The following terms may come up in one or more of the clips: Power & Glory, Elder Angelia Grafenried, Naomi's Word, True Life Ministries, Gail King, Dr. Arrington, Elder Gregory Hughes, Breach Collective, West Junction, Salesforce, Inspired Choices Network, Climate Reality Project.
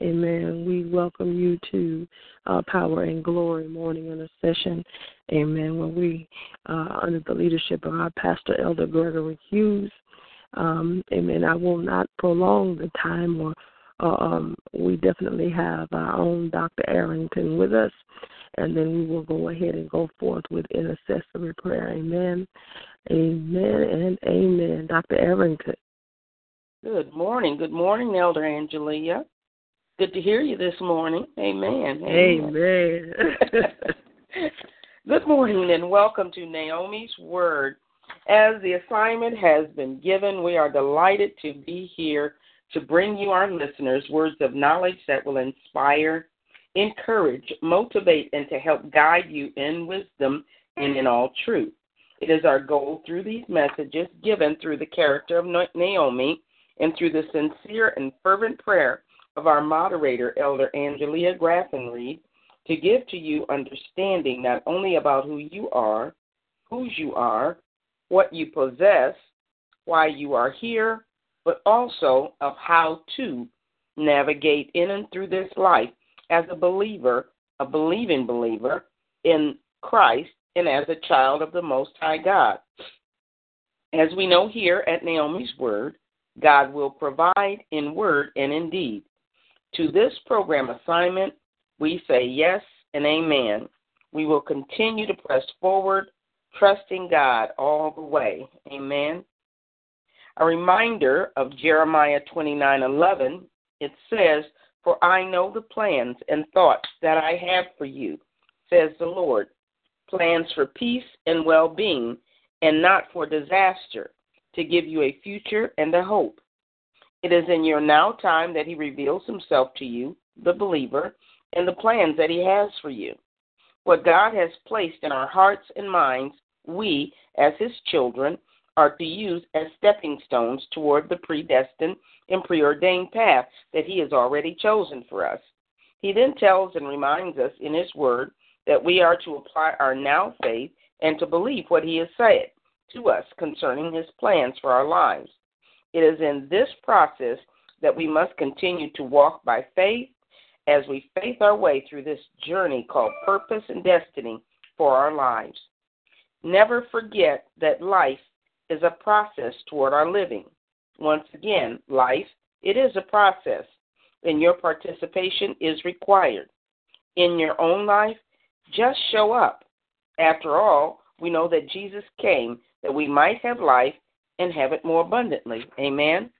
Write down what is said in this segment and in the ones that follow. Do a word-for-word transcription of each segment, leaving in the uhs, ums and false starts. Amen. We welcome you to uh, Power and Glory Morning Intercession. Amen. When we, uh, under the leadership of our pastor, Elder Gregory Hughes, um, amen, I will not prolong the time. Or uh, um, we definitely have our own Doctor Arrington with us, and then we will go ahead and go forth with intercessory prayer. Amen. Amen and amen. Doctor Arrington. Good morning. Good morning, Elder Angelia. Good to hear you this morning. Amen. Amen. Amen. Good morning and welcome to Naomi's Word. As the assignment has been given, we are delighted to be here to bring you, our listeners, words of knowledge that will inspire, encourage, motivate, and to help guide you in wisdom and in all truth. It is our goal through these messages given through the character of Naomi and through the sincere and fervent prayer of our moderator, Elder Angelia Grafenried, to give to you understanding not only about who you are, whose you are, what you possess, why you are here, but also of how to navigate in and through this life as a believer, a believing believer in Christ, and as a child of the Most High God. As we know here at Naomi's Word, God will provide in word and in deed. To this program assignment, we say yes and amen. We will continue to press forward, trusting God all the way. Amen. A reminder of Jeremiah twenty-nine eleven, it says, "For I know the plans and thoughts that I have for you, says the Lord, plans for peace and well-being, and not for disaster, to give you a future and a hope." It is in your now time that he reveals himself to you, the believer, and the plans that he has for you. What God has placed in our hearts and minds, we, as his children, are to use as stepping stones toward the predestined and preordained path that he has already chosen for us. He then tells and reminds us in his word that we are to apply our now faith and to believe what he has said to us concerning his plans for our lives. It is in this process that we must continue to walk by faith as we faith our way through this journey called purpose and destiny for our lives. Never forget that life is a process toward our living. Once again, life, it is a process, and your participation is required. In your own life, just show up. After all, we know that Jesus came that we might have life and have it more abundantly. Amen.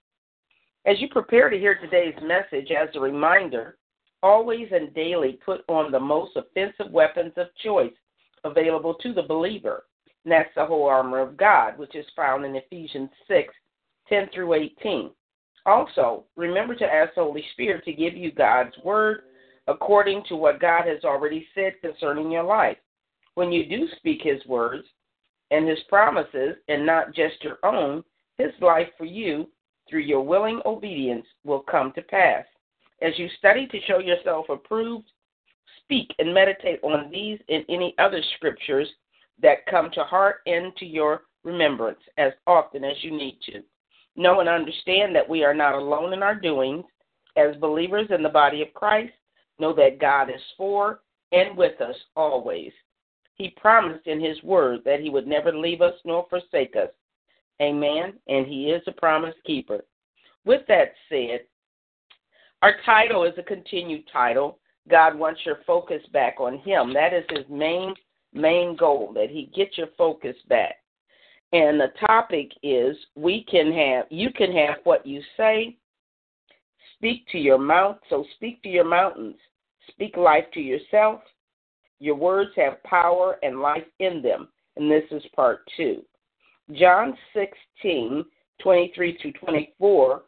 As you prepare to hear today's message, as a reminder, always and daily put on the most offensive weapons of choice available to the believer. And that's the whole armor of God, which is found in Ephesians six, ten through eighteen. Also, remember to ask the Holy Spirit to give you God's word according to what God has already said concerning your life. When you do speak his words and his promises, and not just your own, his life for you, through your willing obedience, will come to pass. As you study to show yourself approved, speak and meditate on these and any other scriptures that come to heart and to your remembrance as often as you need to. Know and understand that we are not alone in our doings. As believers in the body of Christ, know that God is for and with us always. He promised in his word that he would never leave us nor forsake us. Amen. And he is a promise keeper. With that said, our title is a continued title. God wants your focus back on him. That is his main, main goal, that he get your focus back. And the topic is, we can have, you can have what you say. Speak to your mouth, so speak to your mountains. Speak life to yourself. Your words have power and life in them. And this is part two. John sixteen, twenty-three through twenty-four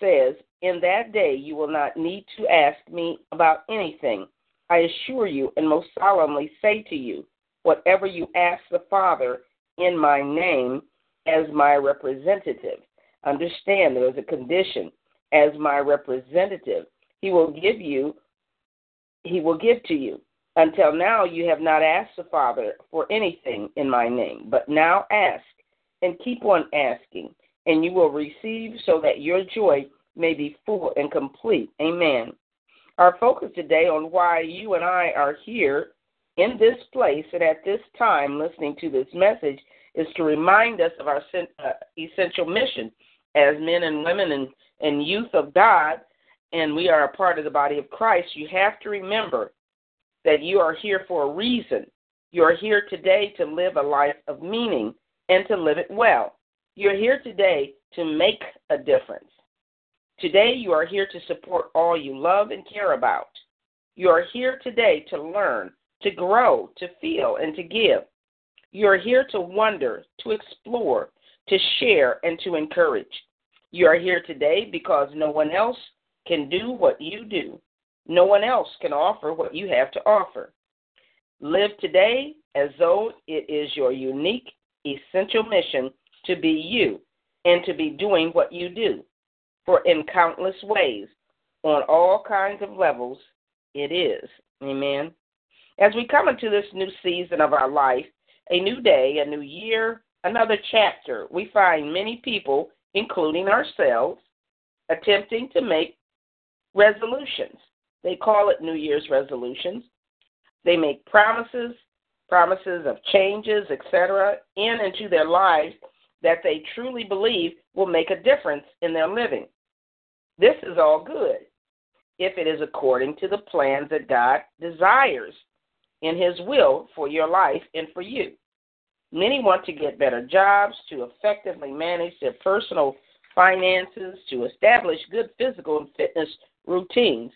says, "In that day you will not need to ask me about anything. I assure you and most solemnly say to you, whatever you ask the Father in my name as my representative." Understand there is a condition. As my representative, he will give you, he will give to you. Until now you have not asked the Father for anything in my name, but now ask and keep on asking, and you will receive so that your joy may be full and complete. Amen. Our focus today on why you and I are here in this place and at this time listening to this message is to remind us of our essential mission as men and women and, and youth of God, and we are a part of the body of Christ. You have to remember that you are here for a reason. You are here today to live a life of meaning and to live it well. You're here today to make a difference. Today you are here to support all you love and care about. You are here today to learn, to grow, to feel, and to give. You are here to wonder, to explore, to share, and to encourage. You are here today because no one else can do what you do. No one else can offer what you have to offer. Live today as though it is your unique, essential mission to be you and to be doing what you do. For in countless ways, on all kinds of levels, it is. Amen. As we come into this new season of our life, a new day, a new year, another chapter, we find many people, including ourselves, attempting to make resolutions. They call it New Year's resolutions. They make promises, promises of changes, et cetera, in and to their lives that they truly believe will make a difference in their living. This is all good if it is according to the plans that God desires in His will for your life and for you. Many want to get better jobs, to effectively manage their personal finances, to establish good physical and fitness routines,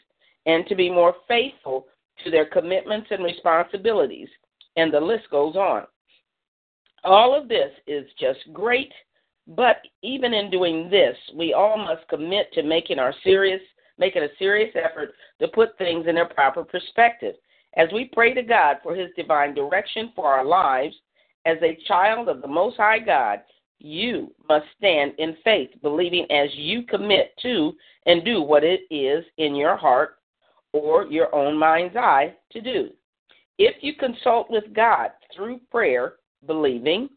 and to be more faithful to their commitments and responsibilities, and the list goes on. All of this is just great, but even in doing this, we all must commit to making our serious, making a serious effort to put things in their proper perspective. As we pray to God for His divine direction for our lives, as a child of the Most High God, you must stand in faith, believing as you commit to and do what it is in your heart or your own mind's eye to do. If you consult with God through prayer, believing,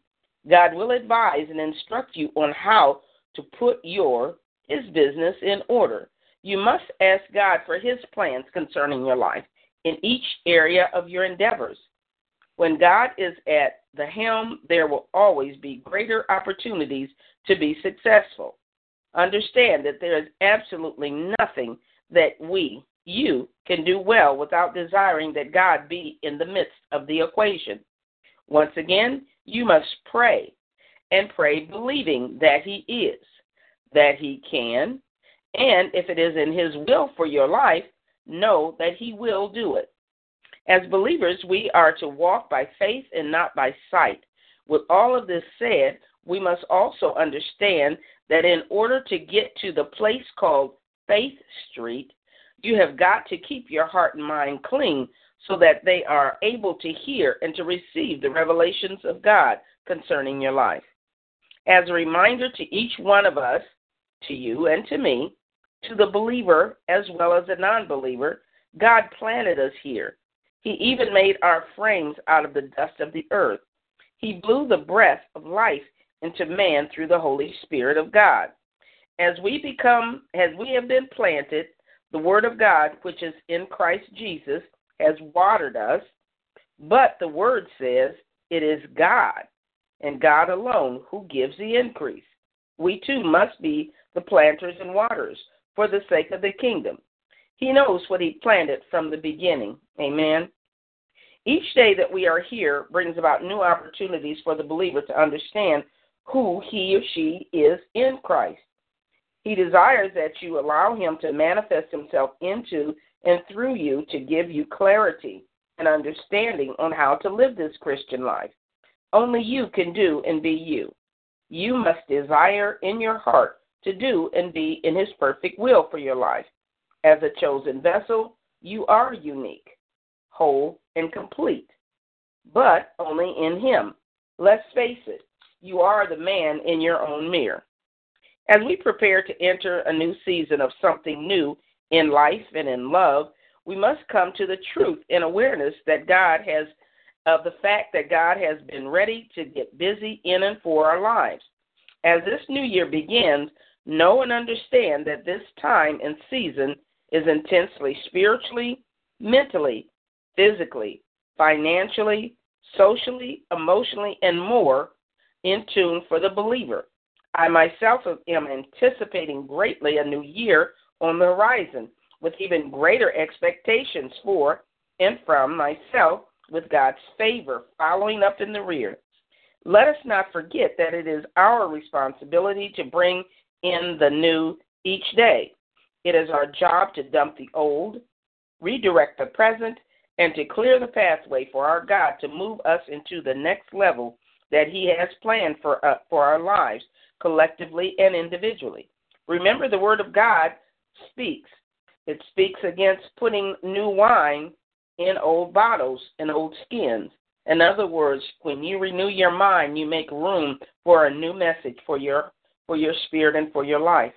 God will advise and instruct you on how to put your, His business in order. You must ask God for His plans concerning your life in each area of your endeavors. When God is at the helm, there will always be greater opportunities to be successful. Understand that there is absolutely nothing that we, you, can do well without desiring that God be in the midst of the equation. Once again, you must pray, and pray believing that He is, that He can, and if it is in His will for your life, know that He will do it. As believers, we are to walk by faith and not by sight. With all of this said, we must also understand that in order to get to the place called Faith Street, you have got to keep your heart and mind clean so that they are able to hear and to receive the revelations of God concerning your life. As a reminder to each one of us, to you and to me, to the believer as well as the non-believer, God planted us here. He even made our frames out of the dust of the earth. He blew the breath of life into man through the Holy Spirit of God. As we become, as we have been planted, the Word of God, which is in Christ Jesus, has watered us, but the Word says it is God, and God alone, who gives the increase. We too must be the planters and waterers for the sake of the kingdom. He knows what He planted from the beginning. Amen. Each day that we are here brings about new opportunities for the believer to understand who he or she is in Christ. He desires that you allow Him to manifest Himself into and through you to give you clarity and understanding on how to live this Christian life. Only you can do and be you. You must desire in your heart to do and be in His perfect will for your life. As a chosen vessel, you are unique, whole, and complete, but only in Him. Let's face it, you are the man in your own mirror. As we prepare to enter a new season of something new in life and in love, we must come to the truth and awareness that God has, of the fact that God has been ready to get busy in and for our lives. As this new year begins, know and understand that this time and season is intensely spiritually, mentally, physically, financially, socially, emotionally, and more in tune for the believer. I myself am anticipating greatly a new year on the horizon, with even greater expectations for and from myself, with God's favor following up in the rear. Let us not forget that it is our responsibility to bring in the new each day. It is our job to dump the old, redirect the present, and to clear the pathway for our God to move us into the next level that He has planned for uh, for our lives, collectively and individually. Remember, the Word of God speaks. It speaks against putting new wine in old bottles and old skins. In other words, when you renew your mind, you make room for a new message for your for your spirit and for your life.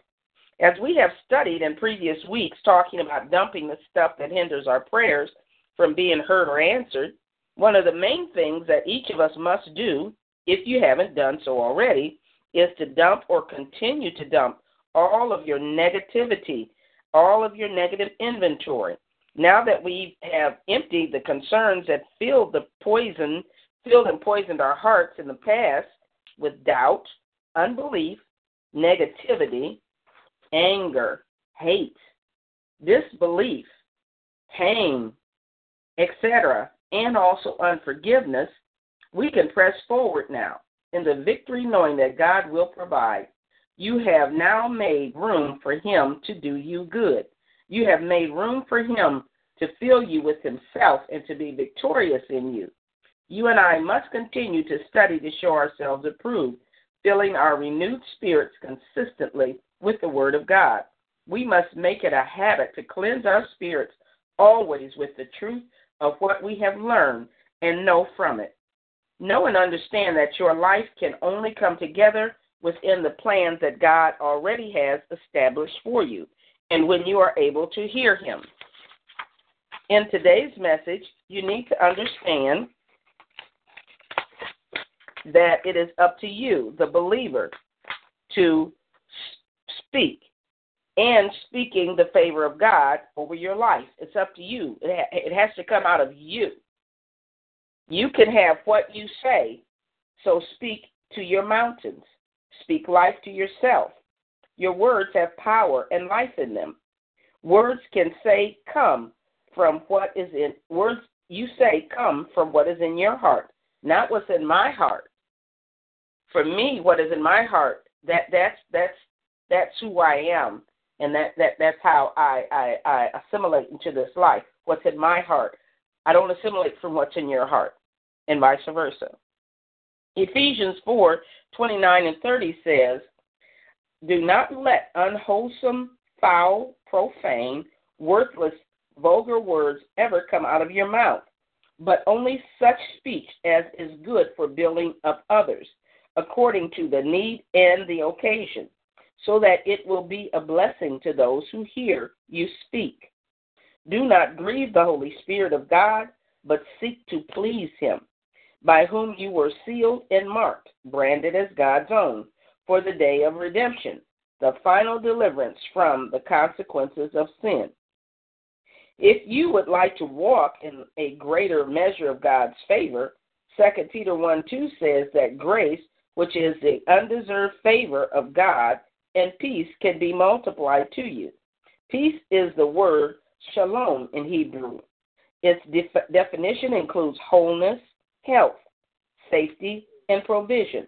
As we have studied in previous weeks, talking about dumping the stuff that hinders our prayers from being heard or answered, one of the main things that each of us must do, if you haven't done so already, is to dump or continue to dump all of your negativity, all of your negative inventory. Now that we have emptied the concerns that filled the poison, filled and poisoned our hearts in the past with doubt, unbelief, negativity, anger, hate, disbelief, pain, et cetera, and also unforgiveness, we can press forward now in the victory, knowing that God will provide. You have now made room for Him to do you good. You have made room for Him to fill you with Himself and to be victorious in you. You and I must continue to study to show ourselves approved, filling our renewed spirits consistently with the Word of God. We must make it a habit to cleanse our spirits always with the truth of what we have learned and know from it. Know and understand that your life can only come together within the plans that God already has established for you, and when you are able to hear Him. In today's message, you need to understand that it is up to you, the believer, to speak, and speaking the favor of God over your life. It's up to you. It has to come out of you. You can have what you say, so speak to your mountains. Speak life to yourself. Your words have power and life in them. Words can say, come from what is in, words you say, come from what is in your heart, not what's in my heart. For me, what is in my heart, that that's that's that's who I am, and that, that that's how I, I, I assimilate into this life. What's in my heart, I don't assimilate from what's in your heart, and vice versa. Ephesians four twenty-nine and thirty says, do not let unwholesome, foul, profane, worthless, vulgar words ever come out of your mouth, but only such speech as is good for building up others, according to the need and the occasion, so that it will be a blessing to those who hear you speak. Do not grieve the Holy Spirit of God, but seek to please Him, by whom you were sealed and marked, branded as God's own, for the day of redemption, the final deliverance from the consequences of sin. If you would like to walk in a greater measure of God's favor, Second Peter one two says that grace, which is the undeserved favor of God, and peace can be multiplied to you. Peace is the word shalom in Hebrew. Its def- definition includes wholeness, health, safety, and provision.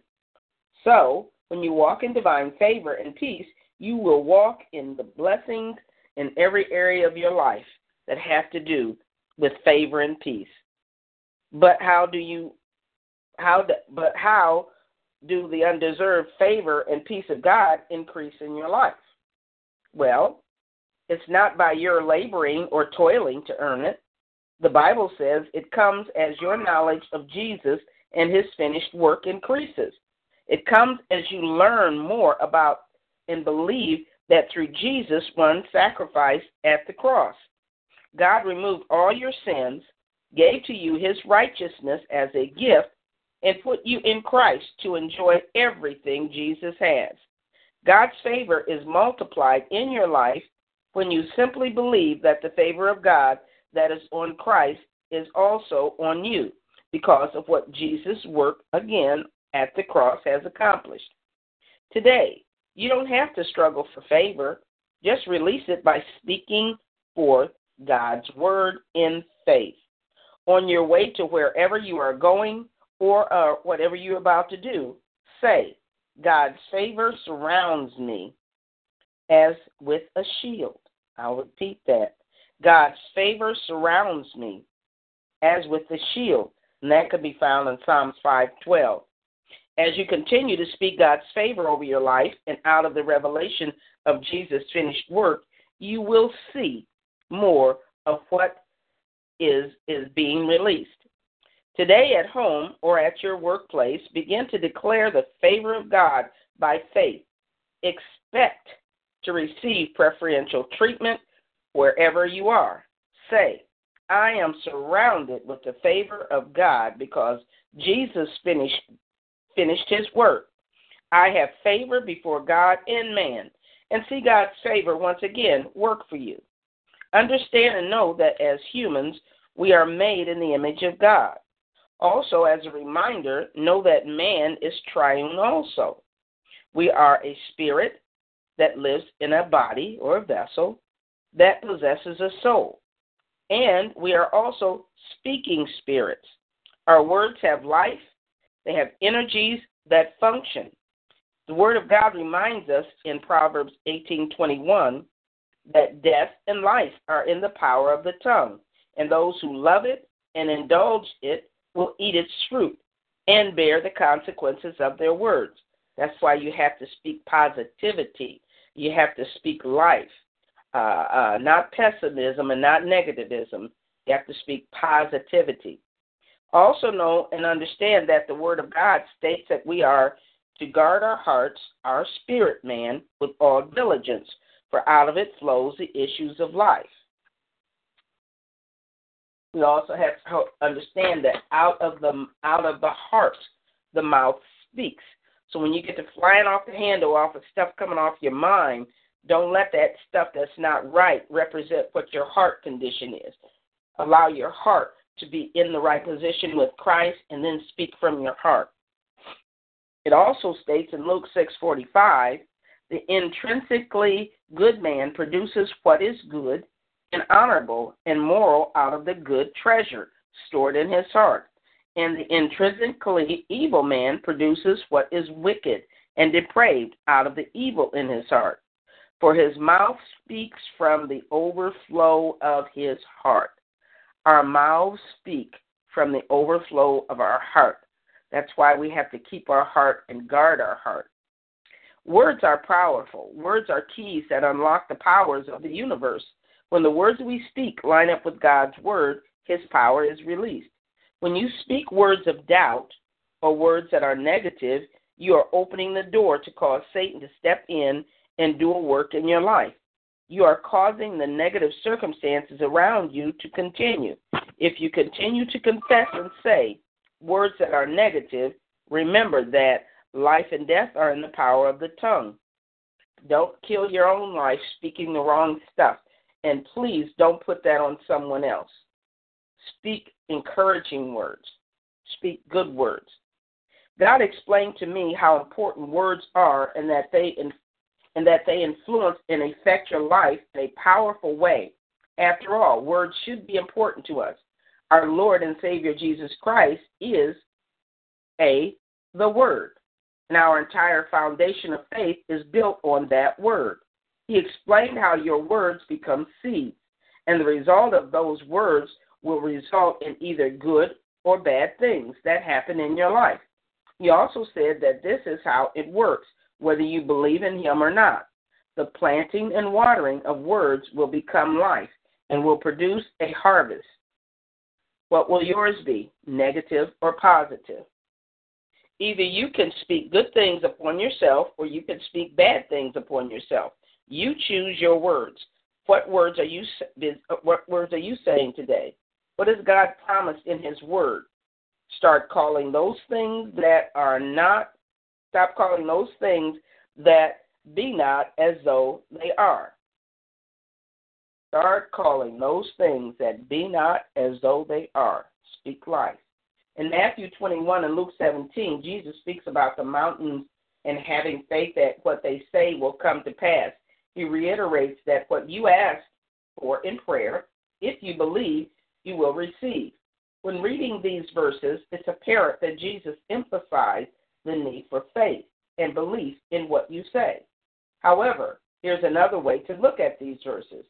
So, when you walk in divine favor and peace, you will walk in the blessings in every area of your life. that have to do with favor and peace. But how do you, how, do, but how do the undeserved favor and peace of God increase in your life? Well, it's not by your laboring or toiling to earn it. The Bible says it comes as your knowledge of Jesus and his finished work increases. It comes as you learn more about and believe that through Jesus' one sacrifice at the cross, God removed all your sins, gave to you his righteousness as a gift, and put you in Christ to enjoy everything Jesus has. God's favor is multiplied in your life when you simply believe that the favor of God that is on Christ is also on you because of what Jesus' work again at the cross has accomplished. Today, you don't have to struggle for favor. Just release it by speaking forth God's word in faith. On your way to wherever you are going or uh, whatever you're about to do, say, God's favor surrounds me as with a shield. I'll repeat that. God's favor surrounds me as with a shield. And that can be found in Psalms five twelve. As you continue to speak God's favor over your life and out of the revelation of Jesus' finished work, you will see more of what is, is being released. Today at home or at your workplace, begin to declare the favor of God by faith. Expect to receive preferential treatment wherever you are. Say, I am surrounded with the favor of God because Jesus finished finished his work. I have favor before God and man, and see God's favor once again work for you. Understand and know that as humans, we are made in the image of God. Also, as a reminder, know that man is triune also. We are a spirit that lives in a body or a vessel that possesses a soul, and we are also speaking spirits. Our words have life. They have energies that function. The Word of God reminds us in Proverbs eighteen twenty-one that death and life are in the power of the tongue, and those who love it and indulge it will eat its fruit and bear the consequences of their words. That's why you have to speak positivity. You have to speak life, uh, uh, not pessimism and not negativism. You have to speak positivity. Also know and understand that the Word of God states that we are to guard our hearts, our spirit man, with all diligence, for out of it flows the issues of life. We also have to understand that out of the out of the heart, the mouth speaks. So when you get to flying off the handle, off of stuff coming off your mind, don't let that stuff that's not right represent what your heart condition is. Allow your heart to be in the right position with Christ, and then speak from your heart. It also states in Luke six forty-five, the intrinsically good man produces what is good and honorable and moral out of the good treasure stored in his heart. And the intrinsically evil man produces what is wicked and depraved out of the evil in his heart. For his mouth speaks from the overflow of his heart. Our mouths speak from the overflow of our heart. That's why we have to keep our heart and guard our heart. Words are powerful. Words are keys that unlock the powers of the universe. When the words we speak line up with God's word, his power is released. When you speak words of doubt or words that are negative, you are opening the door to cause Satan to step in and do a work in your life. You are causing the negative circumstances around you to continue. If you continue to confess and say words that are negative, remember that life and death are in the power of the tongue. Don't kill your own life speaking the wrong stuff, and please don't put that on someone else. Speak encouraging words. Speak good words. God explained to me how important words are and that they inform and that they influence and affect your life in a powerful way. After all, words should be important to us. Our Lord and Savior Jesus Christ is a the Word, and our entire foundation of faith is built on that Word. He explained how your words become seeds, and the result of those words will result in either good or bad things that happen in your life. He also said that this is how it works, whether you believe in him or not. The planting and watering of words will become life and will produce a harvest. What will yours be, negative or positive? Either you can speak good things upon yourself or you can speak bad things upon yourself. You choose your words. What words are you what words are you saying today? What has God promised in his word? Start calling those things that are not, stop calling those things that be not as though they are. Start calling those things that be not as though they are. Speak life. In Matthew twenty-one and Luke seventeen, Jesus speaks about the mountains and having faith that what they say will come to pass. He reiterates that what you ask for in prayer, if you believe, you will receive. When reading these verses, it's apparent that Jesus emphasized the need for faith and belief in what you say. However, here's another way to look at these verses.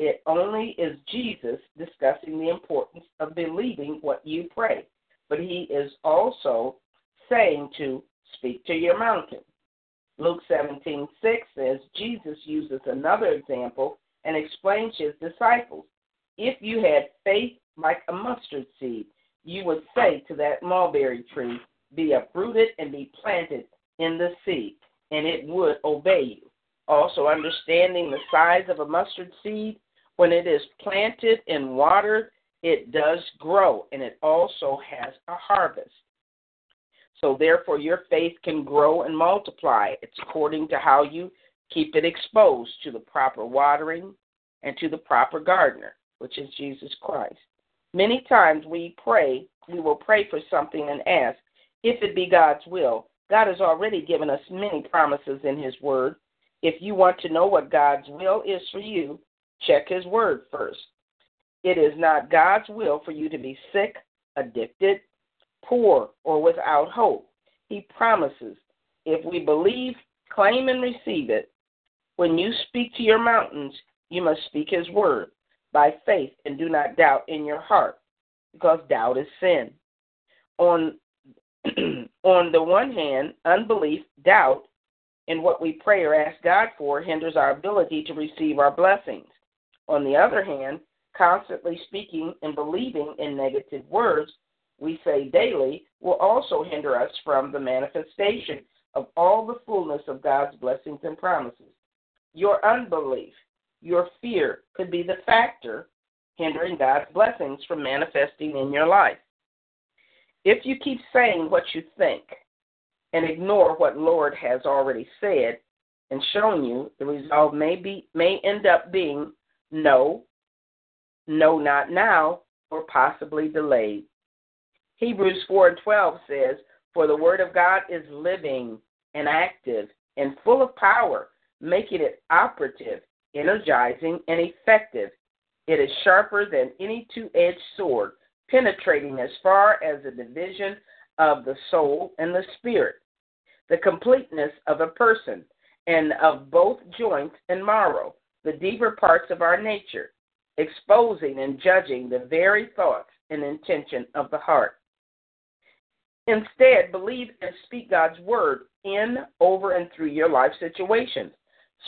It only is Jesus discussing the importance of believing what you pray, but he is also saying to speak to your mountain. Luke seventeen six says Jesus uses another example and explains his disciples. If you had faith like a mustard seed, you would say to that mulberry tree, be uprooted and be planted in the sea, and it would obey you. Also, understanding the size of a mustard seed, when it is planted and watered, it does grow, and it also has a harvest. So therefore, your faith can grow and multiply. It's according to how you keep it exposed to the proper watering and to the proper gardener, which is Jesus Christ. Many times we pray, we will pray for something and ask, if it be God's will. God has already given us many promises in his word. If you want to know what God's will is for you, check his word first. It is not God's will for you to be sick, addicted, poor, or without hope. He promises, if we believe, claim, and receive it. When you speak to your mountains, you must speak his word by faith and do not doubt in your heart, because doubt is sin. On, on the one hand, unbelief, doubt, and what we pray or ask God for hinders our ability to receive our blessings. On the other hand, constantly speaking and believing in negative words we say daily will also hinder us from the manifestation of all the fullness of God's blessings and promises. Your unbelief, your fear could be the factor hindering God's blessings from manifesting in your life. If you keep saying what you think, and ignore what the Lord has already said and shown you, the result may be may end up being no, no, not now, or possibly delayed. Hebrews four and twelve says, for the word of God is living and active and full of power, making it operative, energizing, and effective. It is sharper than any two-edged sword, penetrating as far as the division of the soul and the spirit, the completeness of a person, and of both joints and marrow, the deeper parts of our nature, exposing and judging the very thoughts and intention of the heart. Instead, believe and speak God's word in, over, and through your life situations.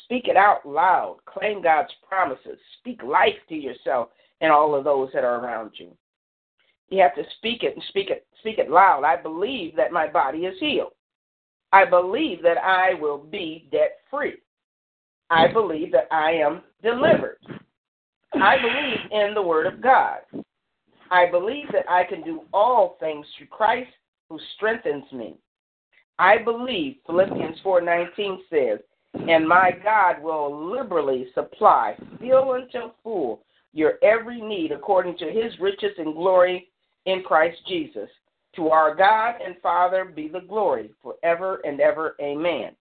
Speak it out loud. Claim God's promises. Speak life to yourself and all of those that are around you. You have to speak it and speak it, speak it loud. I believe that my body is healed. I believe that I will be debt-free. I believe that I am delivered. I believe in the Word of God. I believe that I can do all things through Christ who strengthens me. I believe, Philippians four nineteen says, and my God will liberally supply, fill until full, your every need according to his riches and glory in Christ Jesus. To our God and Father be the glory forever and ever. Amen.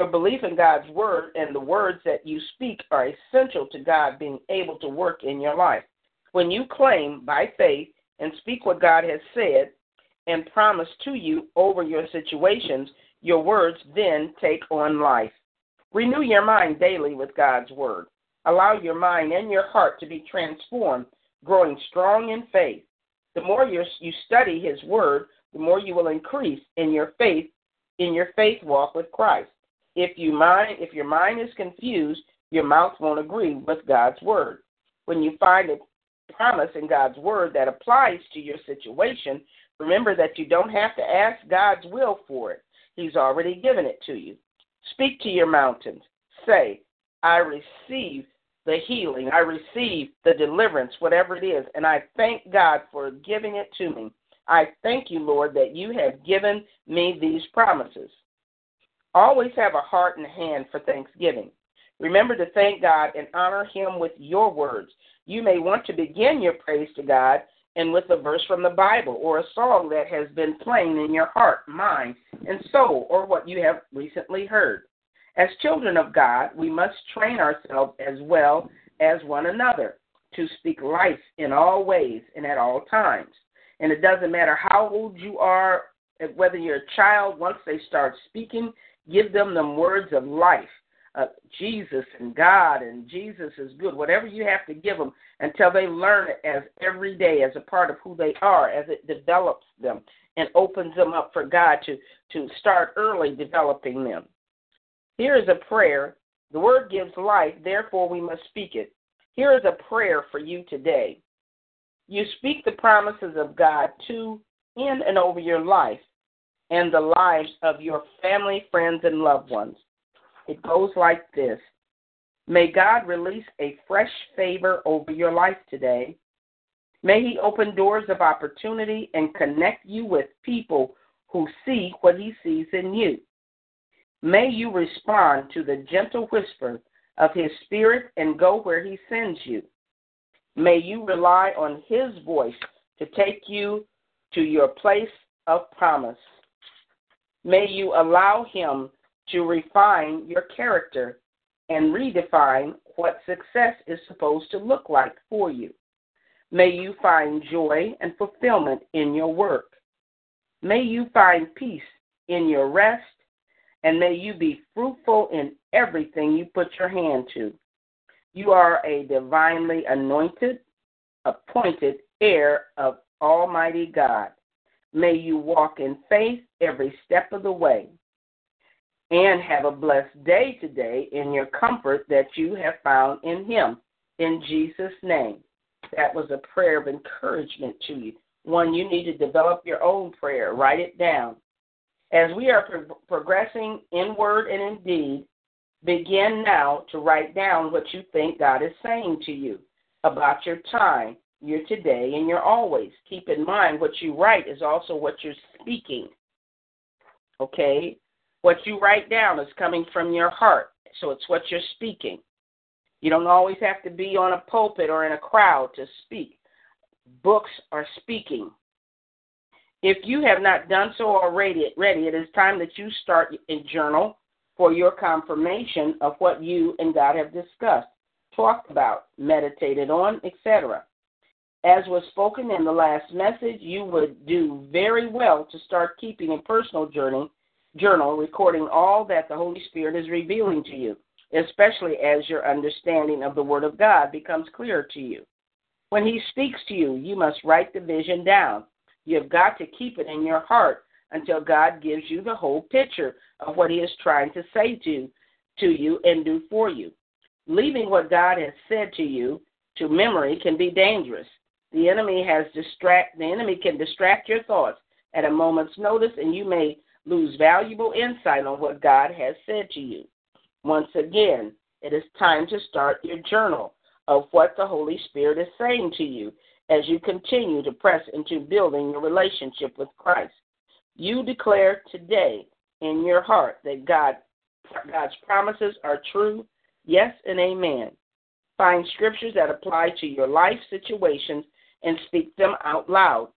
Your belief in God's word and the words that you speak are essential to God being able to work in your life. When you claim by faith and speak what God has said and promised to you over your situations, your words then take on life. Renew your mind daily with God's word. Allow your mind and your heart to be transformed, growing strong in faith. The more you study his word, the more you will increase in your faith, in your faith walk with Christ. If you mind, if your mind is confused, your mouth won't agree with God's word. When you find a promise in God's word that applies to your situation, remember that you don't have to ask God's will for it. He's already given it to you. Speak to your mountains. Say, I receive the healing. I receive the deliverance, whatever it is, and I thank God for giving it to me. I thank you, Lord, that you have given me these promises. Always have a heart and hand for thanksgiving. Remember to thank God and honor him with your words. You may want to begin your praise to God and with a verse from the Bible or a song that has been playing in your heart, mind, and soul, or what you have recently heard. As children of God, we must train ourselves as well as one another to speak life in all ways and at all times. And it doesn't matter how old you are, whether you're a child, once they start speaking, give them the words of life. Uh, Jesus and God and Jesus is good, whatever you have to give them until they learn it as every day, as a part of who they are, as it develops them and opens them up for God to, to start early developing them. Here is a prayer. The word gives life, therefore we must speak it. Here is a prayer for you today. You speak the promises of God to, in, and over your life and the lives of your family, friends, and loved ones. It goes like this. May God release a fresh favor over your life today. May he open doors of opportunity and connect you with people who see what he sees in you. May you respond to the gentle whisper of his spirit and go where he sends you. May you rely on his voice to take you to your place of promise. May you allow him to refine your character and redefine what success is supposed to look like for you. May you find joy and fulfillment in your work. May you find peace in your rest, and may you be fruitful in everything you put your hand to. You are a divinely anointed, appointed heir of Almighty God. May you walk in faith every step of the way and have a blessed day today in your comfort that you have found in him, in Jesus' name. That was a prayer of encouragement to you, one you need to develop your own prayer. Write it down. As we are pro- progressing in word and in deed, begin now to write down what you think God is saying to you about your time, your today, and your always. Keep in mind what you write is also what you're speaking, okay? What you write down is coming from your heart, so it's what you're speaking. You don't always have to be on a pulpit or in a crowd to speak. Books are speaking. If you have not done so already, ready, it is time that you start a journal for your confirmation of what you and God have discussed, talked about, meditated on, et cetera. As was spoken in the last message, you would do very well to start keeping a personal journey, journal recording all that the Holy Spirit is revealing to you, especially as your understanding of the Word of God becomes clearer to you. When he speaks to you, you must write the vision down. You have got to keep it in your heart until God gives you the whole picture of what he is trying to say to, to you and do for you. Leaving what God has said to you to memory can be dangerous. The enemy has distract. The enemy can distract your thoughts at a moment's notice, and you may lose valuable insight on what God has said to you. Once again, it is time to start your journal of what the Holy Spirit is saying to you as you continue to press into building your relationship with Christ. You declare today in your heart that God, God's promises are true, yes and amen. Find scriptures that apply to your life situations and speak them out loud.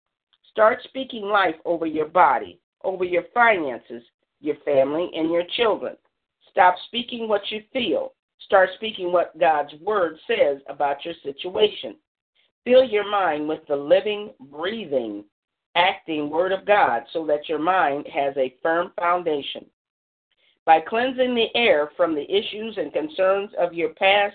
Start speaking life over your body, over your finances, your family, and your children. Stop speaking what you feel. Start speaking what God's word says about your situation. Fill your mind with the living, breathing, acting Word of God so that your mind has a firm foundation. By cleansing the air from the issues and concerns of your past,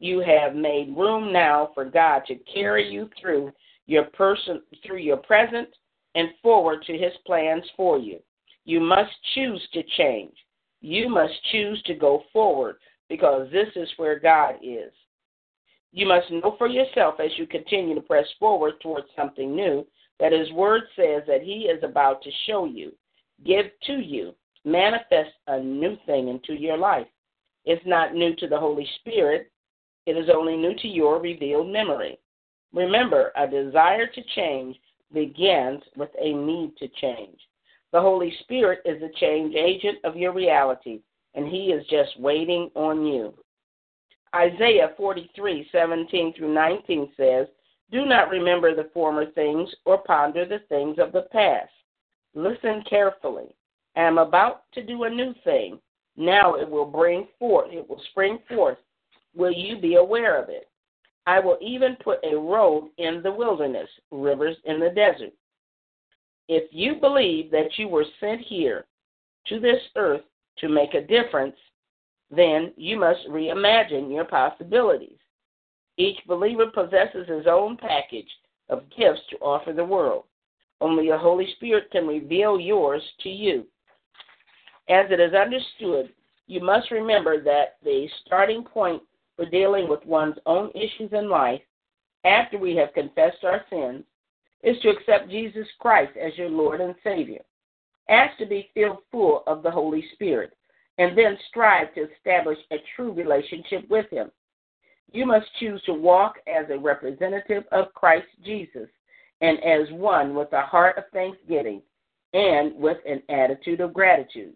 You have made room now for God to carry you through your person, through your present and forward to his plans for you. You must choose to change. You must choose to go forward because this is where God is. You must know for yourself as you continue to press forward towards something new that his word says that he is about to show you, give to you, manifest a new thing into your life. It's not new to the Holy Spirit. It is only new to your revealed memory. Remember, a desire to change begins with a need to change. The Holy Spirit is the change agent of your reality, and he is just waiting on you. Isaiah forty-three, seventeen through nineteen says, "Do not remember the former things or ponder the things of the past. Listen carefully. I am about to do a new thing. Now it will bring forth, it will spring forth. Will you be aware of it? I will even put a road in the wilderness, rivers in the desert. If you believe that you were sent here to this earth to make a difference, then you must reimagine your possibilities. Each believer possesses his own package of gifts to offer the world. Only the Holy Spirit can reveal yours to you. As it is understood, you must remember that the starting point for dealing with one's own issues in life, after we have confessed our sins, is to accept Jesus Christ as your Lord and Savior. Ask to be filled full of the Holy Spirit, and then strive to establish a true relationship with him. You must choose to walk as a representative of Christ Jesus, and as one with a heart of thanksgiving, and with an attitude of gratitude.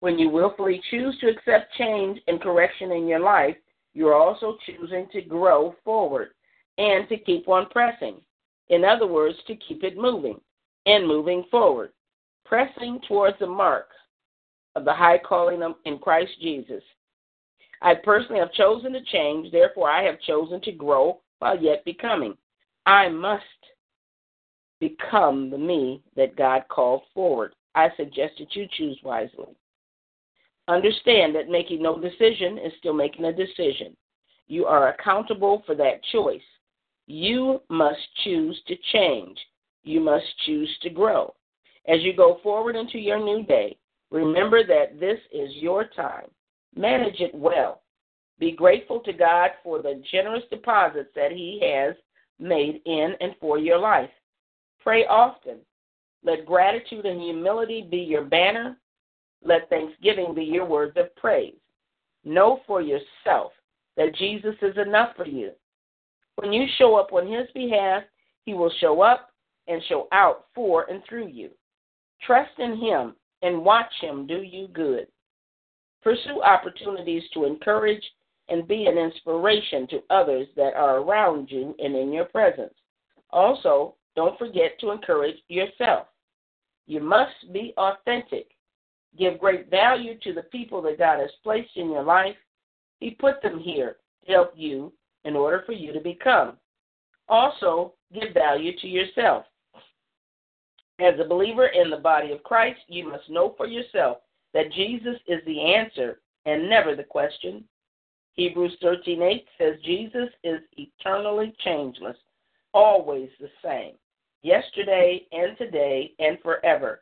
When you willfully choose to accept change and correction in your life, you are also choosing to grow forward and to keep on pressing. In other words, to keep it moving and moving forward, pressing towards the mark of the high calling in Christ Jesus. I personally have chosen to change, therefore I have chosen to grow while yet becoming. I must become the me that God called forward. I suggest that you choose wisely. Understand that making no decision is still making a decision. You are accountable for that choice. You must choose to change. You must choose to grow. As you go forward into your new day, remember that this is your time. Manage it well. Be grateful to God for the generous deposits that he has made in and for your life. Pray often. Let gratitude and humility be your banner. Let thanksgiving be your words of praise. Know for yourself that Jesus is enough for you. When you show up on his behalf, he will show up and show out for and through you. Trust in him and watch him do you good. Pursue opportunities to encourage and be an inspiration to others that are around you and in your presence. Also, don't forget to encourage yourself. You must be authentic. Give great value to the people that God has placed in your life. He put them here to help you in order for you to become. Also, give value to yourself. As a believer in the body of Christ, you must know for yourself that Jesus is the answer and never the question. Hebrews thirteen eight says Jesus is eternally changeless, always the same, yesterday and today and forever.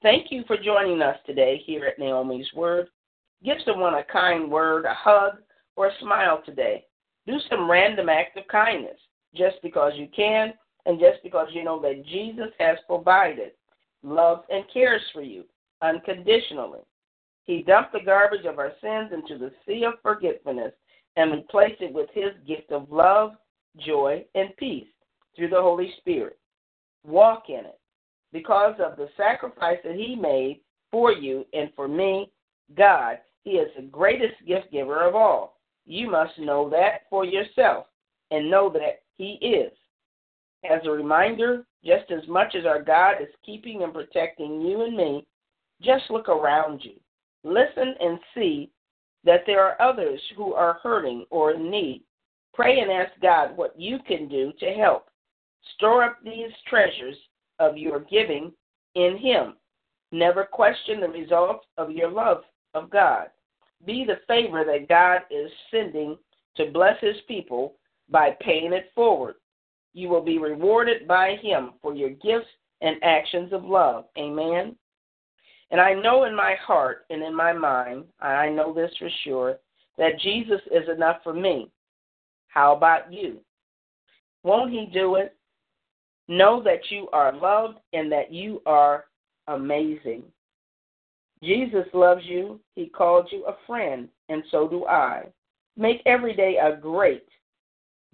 Thank you for joining us today here at Naomi's Word. Give someone a kind word, a hug, or a smile today. Do some random act of kindness just because you can and just because you know that Jesus has provided, loves, and cares for you unconditionally. He dumped the garbage of our sins into the sea of forgetfulness and replaced it with his gift of love, joy, and peace through the Holy Spirit. Walk in it. Because of the sacrifice that he made for you and for me, God, he is the greatest gift giver of all. You must know that for yourself and know that he is. As a reminder, just as much as our God is keeping and protecting you and me, just look around you. Listen and see that there are others who are hurting or in need. Pray and ask God what you can do to help. Store up these treasures of your giving in him. Never question the results of your love of God. be the favor that God is sending to bless his people by paying it forward. You will be rewarded by him for your gifts and actions of love. Amen. And I know in my heart and in my mind, I know this for sure, that Jesus is enough for me. How about you? Won't he do it? Know that you are loved and that you are amazing. Jesus loves you. He called you a friend, and so do I. Make every day a great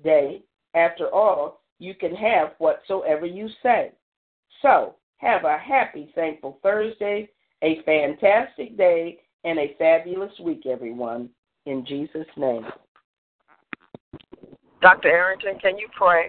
day. After all, you can have whatsoever you say. So, have a happy, thankful Thursday, a fantastic day, and a fabulous week, everyone. In Jesus' name. Doctor Arrington, can you pray?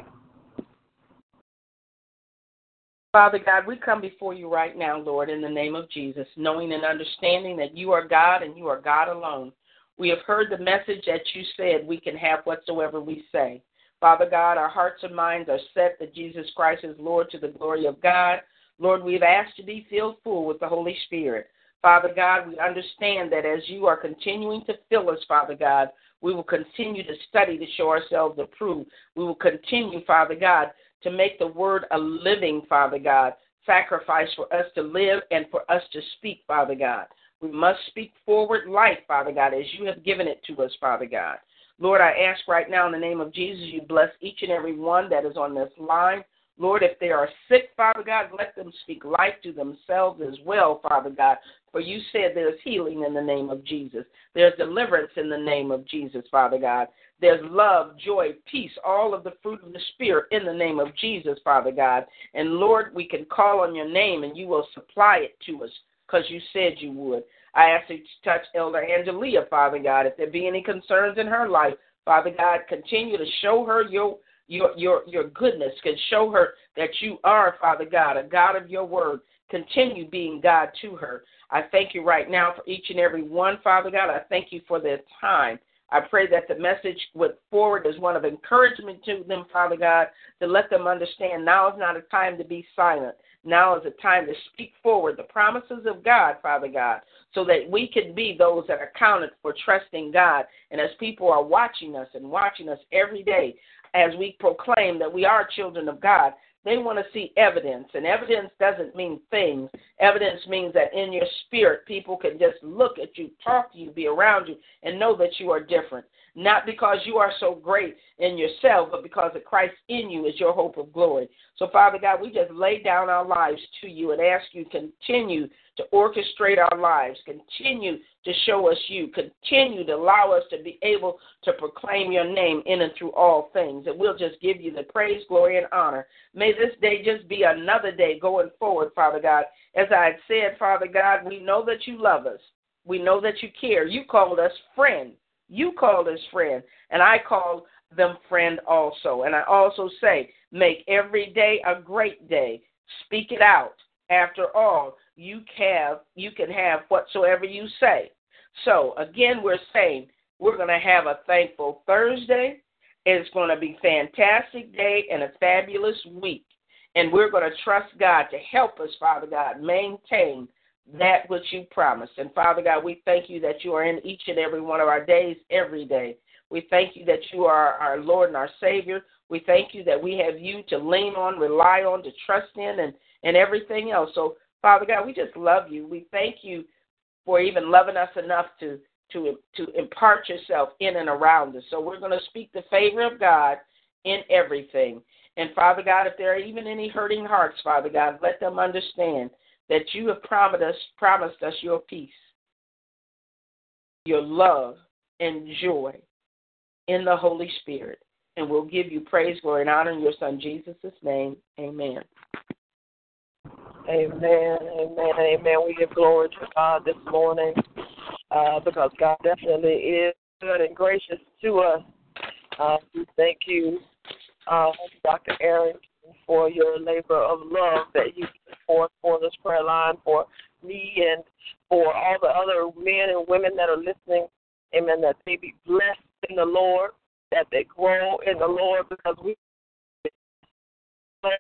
Father God, we come before you right now, Lord, in the name of Jesus, knowing and understanding that you are God and you are God alone. We have heard the message that you said we can have whatsoever we say. Father God, our hearts and minds are set that Jesus Christ is Lord to the glory of God. Lord, we've asked to be filled full with the Holy Spirit. Father God, we understand that as you are continuing to fill us, Father God, we will continue to study to show ourselves approved. We will continue, Father God, to make the word a living, Father God, sacrifice for us to live and for us to speak, Father God. We must speak forward life, Father God, as you have given it to us, Father God. Lord, I ask right now in the name of Jesus, you bless each and every one that is on this line. Lord, if they are sick, Father God, let them speak life to themselves as well, Father God. For you said there's healing in the name of Jesus. There's deliverance in the name of Jesus, Father God. There's love, joy, peace, all of the fruit of the Spirit in the name of Jesus, Father God. And Lord, we can call on your name and you will supply it to us because you said you would. I ask you to touch Elder Angelia, Father God. If there be any concerns in her life, Father God, continue to show her your Your your your goodness, can show her that you are, Father God, a God of your word. Continue being God to her. I thank you right now for each and every one, Father God. I thank you for their time. I pray that the message went forward is one of encouragement to them, Father God, to let them understand now is not a time to be silent. Now is a time to speak forward the promises of God, Father God, so that we can be those that are counted for trusting God. And as people are watching us and watching us every day, as we proclaim that we are children of God, they want to see evidence. And evidence doesn't mean things. Evidence means that in your spirit, people can just look at you, talk to you, be around you, and know that you are different. Not because you are so great in yourself, but because of Christ in you is your hope of glory. So, Father God, we just lay down our lives to you and ask you continue to orchestrate our lives, continue to show us you, continue to allow us to be able to proclaim your name in and through all things. And we'll just give you the praise, glory, and honor. May this day just be another day going forward, Father God. As I had said, Father God, we know that you love us. We know that you care. You called us friend. You called us friend, and I call them friend also. And I also say, make every day a great day. Speak it out. After all, you can, you can have whatsoever you say. So, again, we're saying we're going to have a thankful Thursday. It's going to be a fantastic day and a fabulous week. And we're going to trust God to help us, Father God, maintain that which you promised. And, Father God, we thank you that you are in each and every one of our days every day. We thank you that you are our Lord and our Savior. We thank you that we have you to lean on, rely on, to trust in, and, and everything else. So, Father God, we just love you. We thank you for even loving us enough to, to, to impart yourself in and around us. So we're going to speak the favor of God in everything. And, Father God, if there are even any hurting hearts, Father God, let them understand that you have promised us, promised us your peace, your love, and joy in the Holy Spirit. And we'll give you praise, glory, and honor in your Son Jesus' name. Amen. Amen, amen, amen. We give glory to God this morning uh, because God definitely is good and gracious to us. Uh, we thank you, uh, Doctor Arrington, for your labor of love that you put forth for this prayer line, for me and for all the other men and women that are listening, amen, that they be blessed in the Lord, that they grow in the Lord, because we will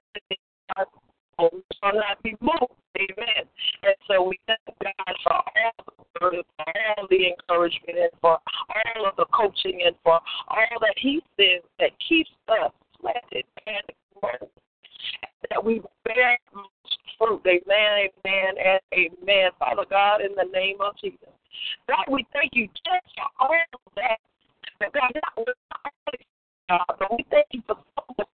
not be moved, amen. And so we thank God for all Word, for all the encouragement, and for all of the coaching, and for all that he says that keeps us planted and growing, that we bear fruit. Amen, amen, and amen. Father God, in the name of Jesus, God, we thank you just for all of that. God, not God, but we thank you for so much.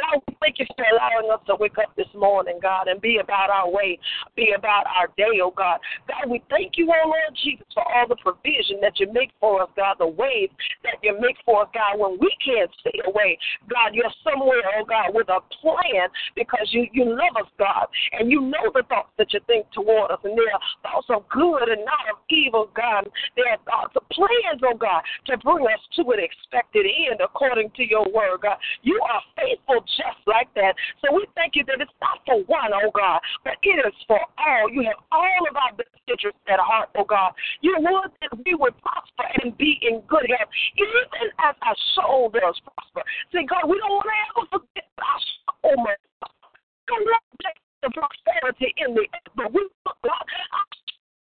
God, we thank you for allowing us to wake up this morning, God, and be about our way, be about our day, oh God. God, we thank you, oh Lord Jesus, for all the provision that you make for us, God, the ways that you make for us, God, when we can't see a way. God, you're somewhere, oh God, with a plan, because you, you love us, God, and you know the thoughts that you think toward us, and they are thoughts of good and not of evil, God. They are thoughts of plans, oh God, to bring us to an expected end according to your word, God. You are faithful just like that. So we thank you that it's not for one, oh God, but it is for all. You have all of our best interests at heart, oh God. You would that we would prosper and be in good health, even as our soul does prosper. See, God, we don't want to ever forget our soul must prosper. We don't want to take the prosperity in the earth, but we want God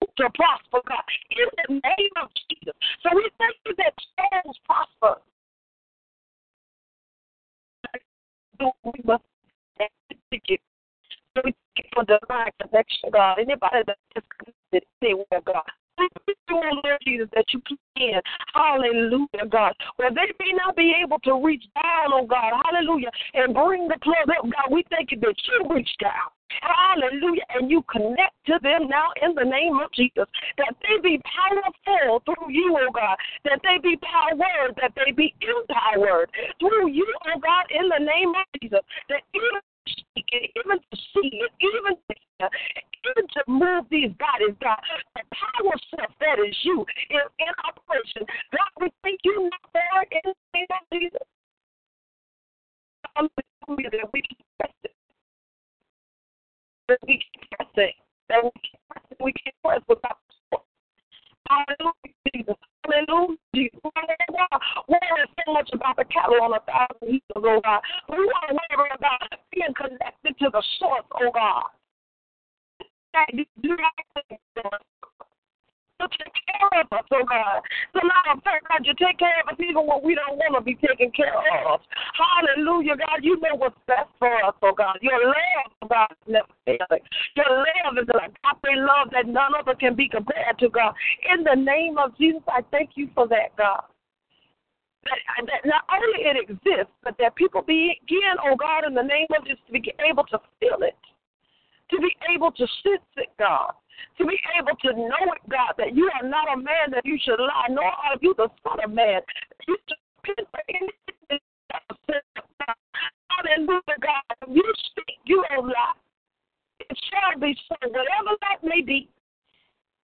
to prosper, God, in the name of Jesus. So we thank you that souls prosper. We must thank you for divine connection, God. Anybody that's disconnected, they will, God. Thank you, Lord Jesus, that you can. Hallelujah, God. Well, they may not be able to reach down, oh God. Hallelujah. And bring the club up, God. We thank you that you reach down. Hallelujah. And you connect to them now in the name of Jesus. That they be powerful through you, oh God. That they be powered. That they be empowered through you, oh God, in the name of Jesus. That even to speak it, even to see it, even to hear, even to move these bodies, God. The power self that is you in, in operation. God, we thank you now for it in the name of Jesus. Hallelujah. That we can rest it. That we can press it, that we can press it, we can press without support. Hallelujah, Jesus. Hallelujah, Jesus. Hallelujah. We worry so much about the cattle on a thousand hills, oh God. We want to worry about being connected to the source, oh God. That you do not to take care of us, oh God. So now, God, you take care of us even when we don't want to be taken care of. Hallelujah, God. You know what's best for us, oh God. Your love, oh God, is never failing. Your love is an agape love that none other can be compared to, God. In the name of Jesus, I thank you for that, God. That, that not only it exists, but that people begin, oh God, in the name of Jesus, to be able to feel it, to be able to sense it, God. To be able to know it, God, that you are not a man that you should lie, nor are you the son of man. You should repent for anything that was said, God. Hallelujah, God. If you speak, you don't lie. It shall be so, whatever that may be.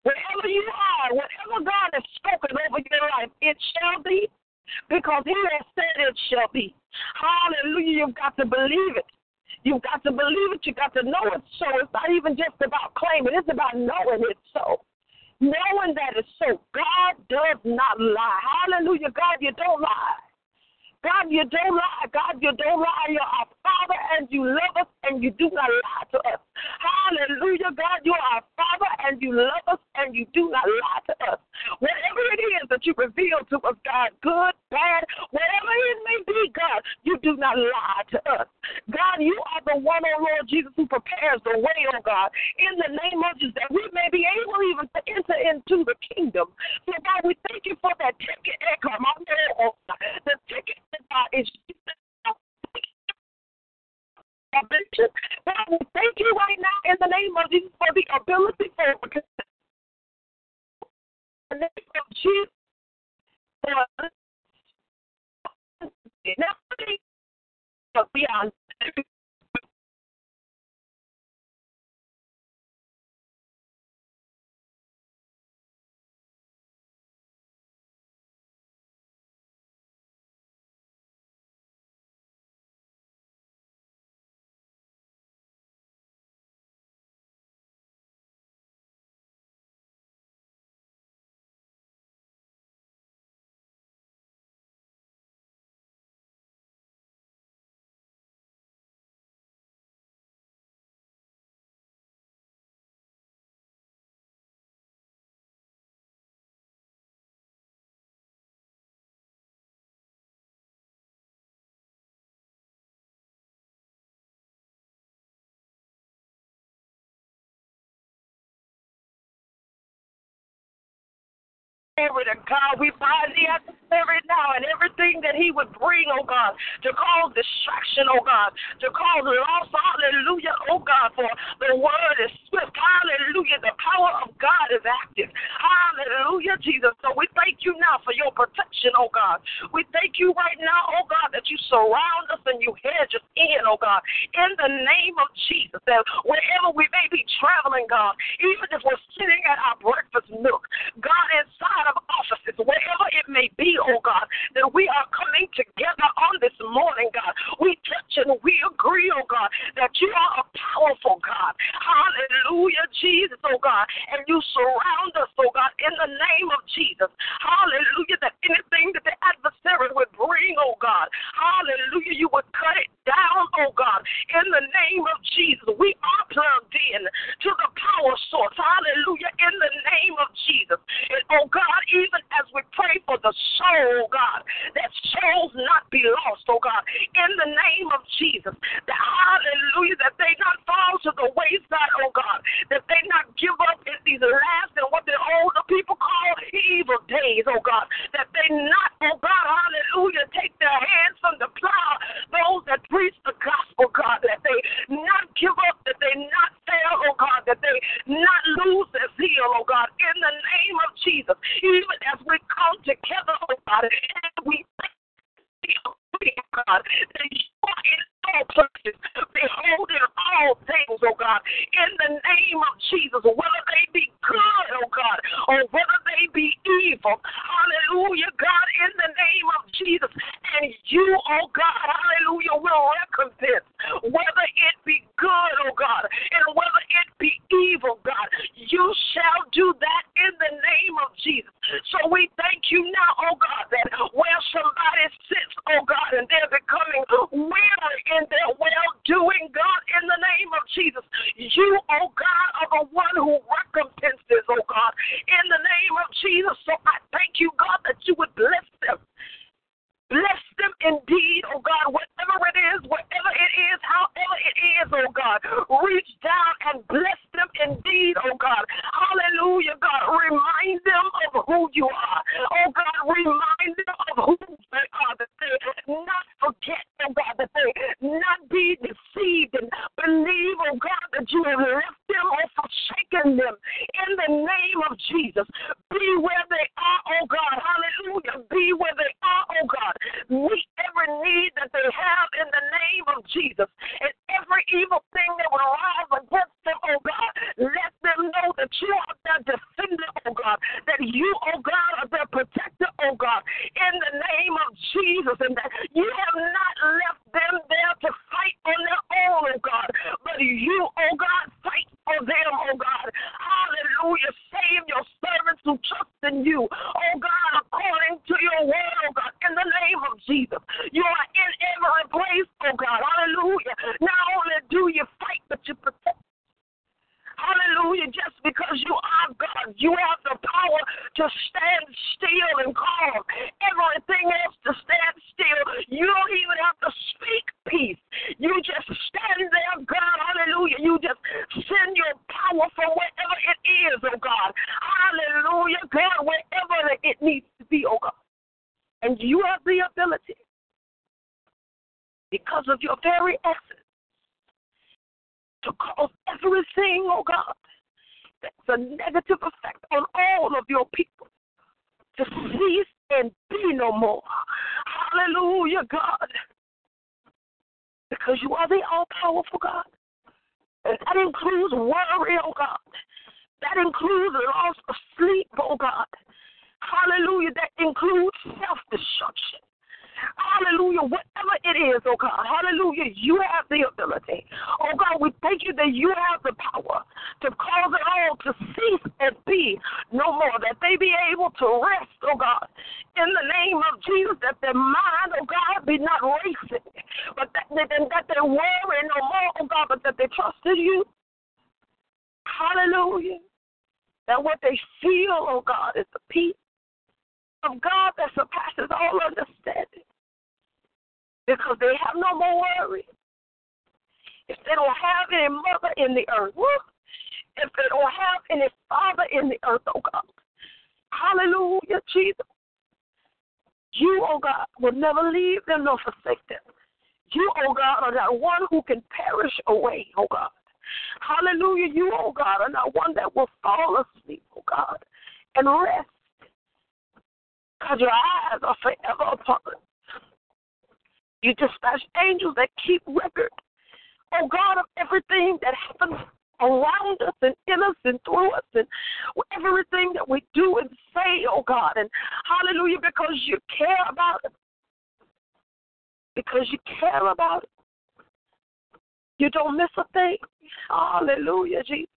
Wherever you are, whatever God has spoken over your life, it shall be, because he has said it shall be. Hallelujah, you've got to believe it. You've got to believe it. You've got to know it so. It's not even just about claiming. It's about knowing it so. Knowing that it's so. God does not lie. Hallelujah. God, you don't lie. God, you don't lie. God, you don't lie. You're our Father, and you love us, and you do not lie to us. Hallelujah, God, you are our Father, and you love us, and you do not lie to us. Whatever it is that you reveal to us, God, good, bad, whatever it may be, God, you do not lie to us. God, you are the one, oh Lord Jesus, who prepares the way, oh God, in the name of Jesus, that we may be able even to enter into the kingdom. So, God, we thank you for that ticket. The ticket. God, is God, we thank you right now in the name of Jesus for the ability for the name of Jesus. For beyond. Spirit of God. We bind the adversary now and everything that he would bring, oh God, to cause distraction, oh God, to cause loss, hallelujah, oh God, for the word is swift, hallelujah, the power of God is active, hallelujah, Jesus. So we thank you now for your protection, oh God. We thank you right now, oh God, that you surround us and you hedge us in, oh God, in the name of Jesus. And wherever we may be traveling, God, even if we're sitting at our breakfast nook, God, inside of offices, wherever it may be, oh God, that we are coming together on this morning, God. We touch and we agree, oh God, that you are a powerful God. Hallelujah, Jesus, oh God. And you surround us, oh God, in the name of Jesus. Hallelujah, that anything that the adversary would bring, oh God, hallelujah, you would cut it down, oh God, in the name of Jesus. We are plugged in to the power source, hallelujah, in the name of Jesus. And, oh God, God, even as we pray for the soul, God, that souls not be lost, oh God, in the name of Jesus, that, hallelujah, that they not fall to the wayside, oh God, that they not give up in these last and what the older people call evil days, oh God, that they not, oh God, hallelujah, take their hands from the plow, those that preach the gospel, God, that they not give up, that they not fail, oh God, that they not lose their zeal, oh God, in the name of Jesus. Even as we come together, oh God, and we thank you, God, that you are in all places, beholding all things, oh God, in the name of Jesus, whether they be good, oh God, or whether they be evil, hallelujah, God, in the name of Jesus, and you, oh God, hallelujah, will recompense, whether it be good, oh God, and whether it be evil, God, you shall do that in the name of Jesus. So we thank you now, oh God, that where somebody sits, oh God, and they're becoming weary in their well-doing, God, in the name of Jesus. You, oh God, are the one who recompenses, oh God, in the name of Jesus. So I thank you, God, that you would bless them. Bless them indeed, oh God, whatever it is, whatever it is, however it is, oh God. Reach down and bless them indeed, oh God. Hallelujah, God. Remind them of who you are. Oh God, remind them of who they are, that they not forget, oh God, that they not be deceived and believe, oh God, that you have left them or forsaken them. In the name of Jesus, be where they are, oh God. Hallelujah, be where they are, oh God. Meet every need that they have in the name of Jesus. And every evil thing that will rise against them, oh God, let them know that you are their defender, oh God, that you, oh God, are their protector, oh God, in the name of Jesus, and that you have not left them there to fight on their own, oh God, but you, oh God, fight for them, oh God. Hallelujah. Save your servants who trust in you, oh God, according to your word, oh God, in the name of Jesus. You are in every place, oh God. Hallelujah. Not only do you fight, but you protect. Hallelujah. Just because you are God, you have the power to stand still and cause everything else to stand still. You don't even have to speak peace. You just stand there, God. Hallelujah. You just send your power from wherever it is, oh God. Hallelujah, God, wherever it needs to be, oh God. And you have the ability, because of your very essence, to cause everything, oh God, that's a negative effect on all of your people to cease and be no more. Hallelujah, God. Because you are the all-powerful God. And that includes worry, oh God. That includes loss of sleep, oh God. Hallelujah, that includes self-destruction. Hallelujah, whatever it is, oh God, hallelujah, you have the ability. Oh God, we thank you that you have the power to cause it all to cease and be no more, that they be able to rest, oh God, in the name of Jesus, that their mind, oh God, be not racing, but that they, that they worry no more, oh God, but that they trust in you. Hallelujah, that what they feel, oh God, is the peace of God that surpasses all understanding, because they have no more worry. If they don't have any mother in the earth, if they don't have any father in the earth, oh God, Hallelujah, Jesus. You, oh God, will never leave them nor forsake them. You, oh God, are that one who can perish away, oh God. Hallelujah, you, oh God, are not one that will fall asleep, oh God, and rest, because your eyes are forever upon us. You dispatch angels that keep record, oh God, of everything that happens around us and in us and through us and everything that we do and say, oh God, and hallelujah, because you care about us, because you care about us. You don't miss a thing. Hallelujah, Jesus.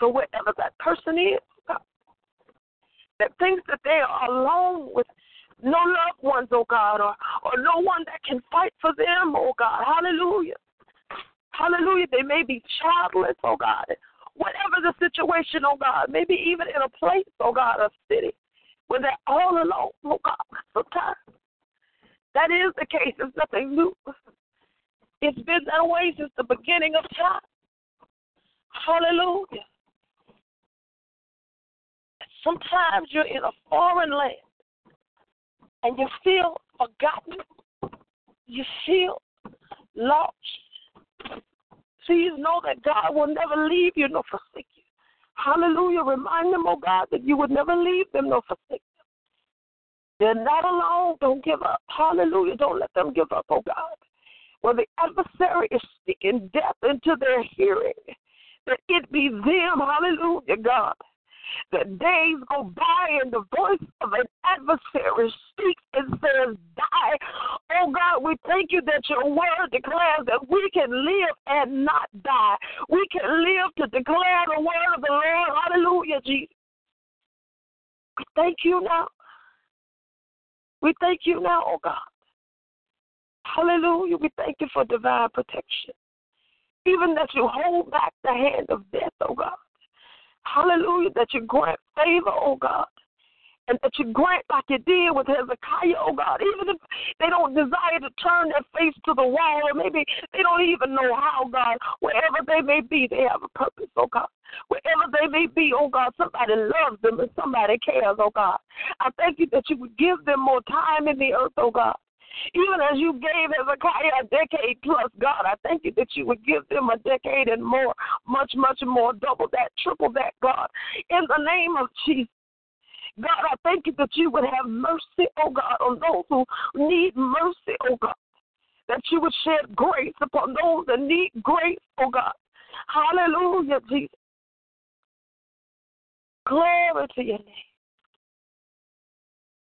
So wherever that person is, God, that thinks that they are alone with no loved ones, oh God, or, or no one that can fight for them, oh God. Hallelujah. Hallelujah. They may be childless, oh God. Whatever the situation, oh God, maybe even in a place, oh God, a city, where they're all alone, oh God, sometimes. That is the case. It's nothing new. It's been that way since the beginning of time. Hallelujah. Sometimes you're in a foreign land and you feel forgotten. You feel lost. Please know that God will never leave you nor forsake you. Hallelujah. Remind them, oh God, that you would never leave them nor forsake them. They're not alone. Don't give up. Hallelujah. Don't let them give up, oh God. When the adversary is speaking death into their hearing, that it be them, hallelujah, God, that days go by and the voice of an adversary speaks and says, die. Oh, God, we thank you that your word declares that we can live and not die. We can live to declare the word of the Lord. Hallelujah, Jesus. We thank you now. We thank you now, oh, God. Hallelujah. We thank you for divine protection. Even that you hold back the hand of death, oh God. Hallelujah. That you grant favor, oh God. And that you grant like you did with Hezekiah, oh God. Even if they don't desire to turn their face to the wall, or maybe they don't even know how, God. Wherever they may be, they have a purpose, oh God. Wherever they may be, oh God, somebody loves them and somebody cares, oh God. I thank you that you would give them more time in the earth, oh God. Even as you gave Hezekiah a decade plus, God, I thank you that you would give them a decade and more, much, much more, double that, triple that, God. In the name of Jesus, God, I thank you that you would have mercy, oh God, on those who need mercy, oh God, that you would shed grace upon those that need grace, oh God. Hallelujah, Jesus. Glory to your name.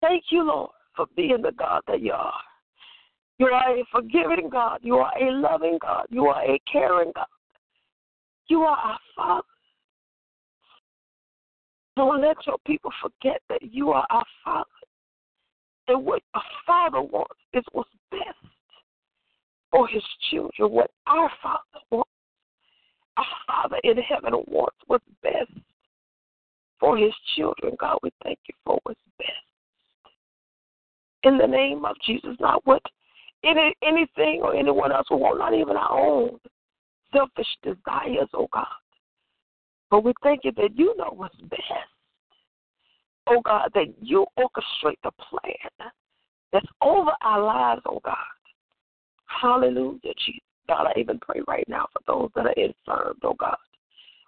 Thank you, Lord, for being the God that you are. You are a forgiving God. You are a loving God. You are a caring God. You are our Father. Don't let your people forget that you are our Father. And what our Father wants is what's best for his children. What our Father wants, our Father in heaven wants what's best for his children. God, we thank you for what's best. In the name of Jesus, not what any, anything or anyone else will want, not even our own selfish desires, oh God. But we thank you that you know what's best. Oh God, that you orchestrate the plan that's over our lives, oh God. Hallelujah, Jesus. God, I even pray right now for those that are infirmed, oh God.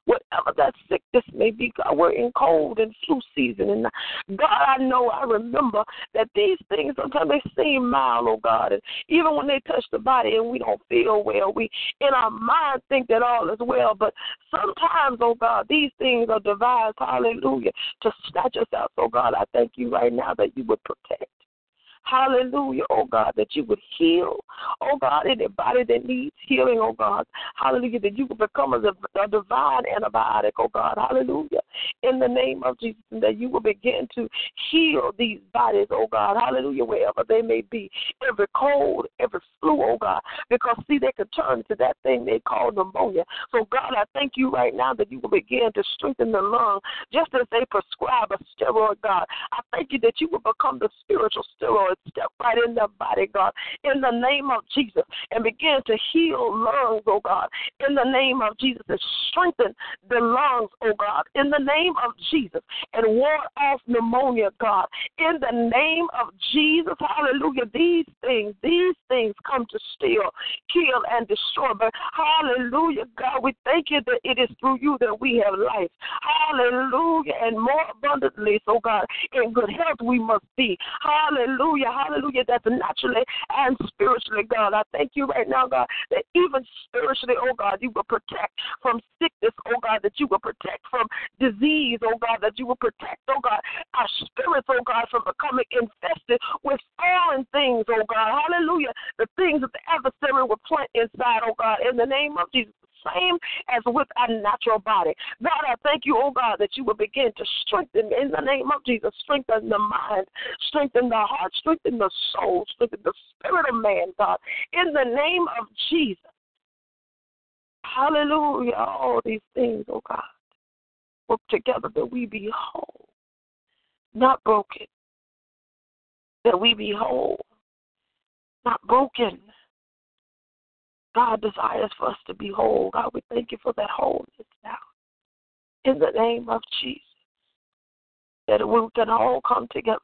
Whatever that sickness may be, God, we're in cold and flu season. And God, I know, I remember that these things, sometimes they seem mild, oh God. And even when they touch the body and we don't feel well, we in our mind think that all is well. But sometimes, oh God, these things are devised, hallelujah, to snatch us out. So, God, I thank you right now that you would protect. Hallelujah, oh God, that you would heal, oh God, anybody that needs healing, oh God. Hallelujah, that you would become a, a divine antibiotic, oh God. Hallelujah, in the name of Jesus, and that you will begin to heal these bodies, oh God. Hallelujah, wherever they may be, every cold, every flu, oh God, because, see, they could turn to that thing they call pneumonia. So, God, I thank you right now that you will begin to strengthen the lung just as they prescribe a steroid, God. I thank you that you will become the spiritual steroid step right in their body, God, in the name of Jesus, and begin to heal lungs, oh God, in the name of Jesus, and strengthen the lungs, oh God, in the name of Jesus, and ward off pneumonia, God, in the name of Jesus, hallelujah. These things, these things come to steal, kill, and destroy, but hallelujah, God, we thank you that it is through you that we have life, hallelujah, and more abundantly, so God, in good health we must be, hallelujah, hallelujah, that's naturally and spiritually, God. I thank you right now, God, that even spiritually, oh God, you will protect from sickness, oh God, that you will protect from disease, oh God, that you will protect, oh God, our spirits, oh God, from becoming infested with foreign things, oh God, hallelujah, the things that the adversary will plant inside, oh God, in the name of Jesus. Same as with our natural body. God, I thank you, oh God, that you will begin to strengthen in the name of Jesus, strengthen the mind, strengthen the heart, strengthen the soul, strengthen the spirit of man, God, in the name of Jesus. Hallelujah. All these things, oh God, work together that we be whole, not broken, that we be whole, not broken. God desires for us to be whole. God, we thank you for that wholeness now. In the name of Jesus, that we can all come together.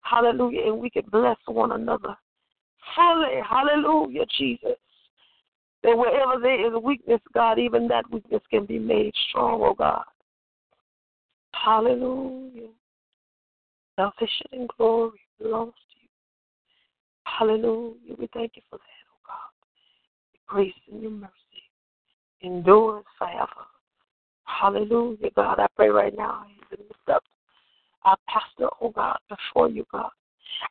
Hallelujah. And we can bless one another fully. Hallelujah, Jesus. That wherever there is weakness, God, even that weakness can be made strong, oh God. Hallelujah. Salvation and glory belongs to you. Hallelujah. We thank you for that. Grace and your mercy endures forever. Hallelujah, God. I pray right now as we lift up our pastor, oh God, before you, God.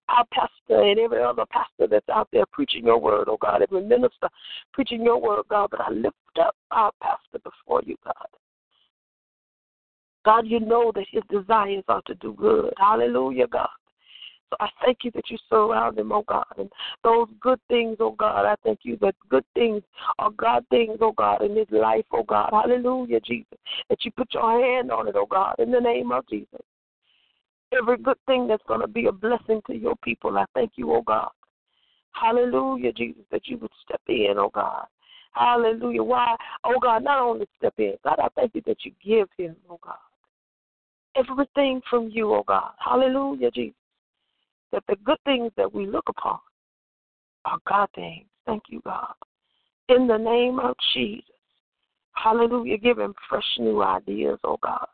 Our pastor and every other pastor that's out there preaching your word, oh God, every minister preaching your word, God. But I lift up our pastor before you, God. God, you know that his desires are to do good. Hallelujah, God. So I thank you that you surround him, oh God, and those good things, oh God, I thank you that good things are God things, oh God, in his life, oh God. Hallelujah, Jesus, that you put your hand on it, oh God, in the name of Jesus. Every good thing that's going to be a blessing to your people, I thank you, oh God. Hallelujah, Jesus, that you would step in, oh God. Hallelujah. Why? Oh God, not only step in, God, I thank you that you give him, oh God, everything from you, oh God. Hallelujah, Jesus. That the good things that we look upon are God things. Thank you, God. In the name of Jesus, hallelujah, give him fresh new ideas, oh God.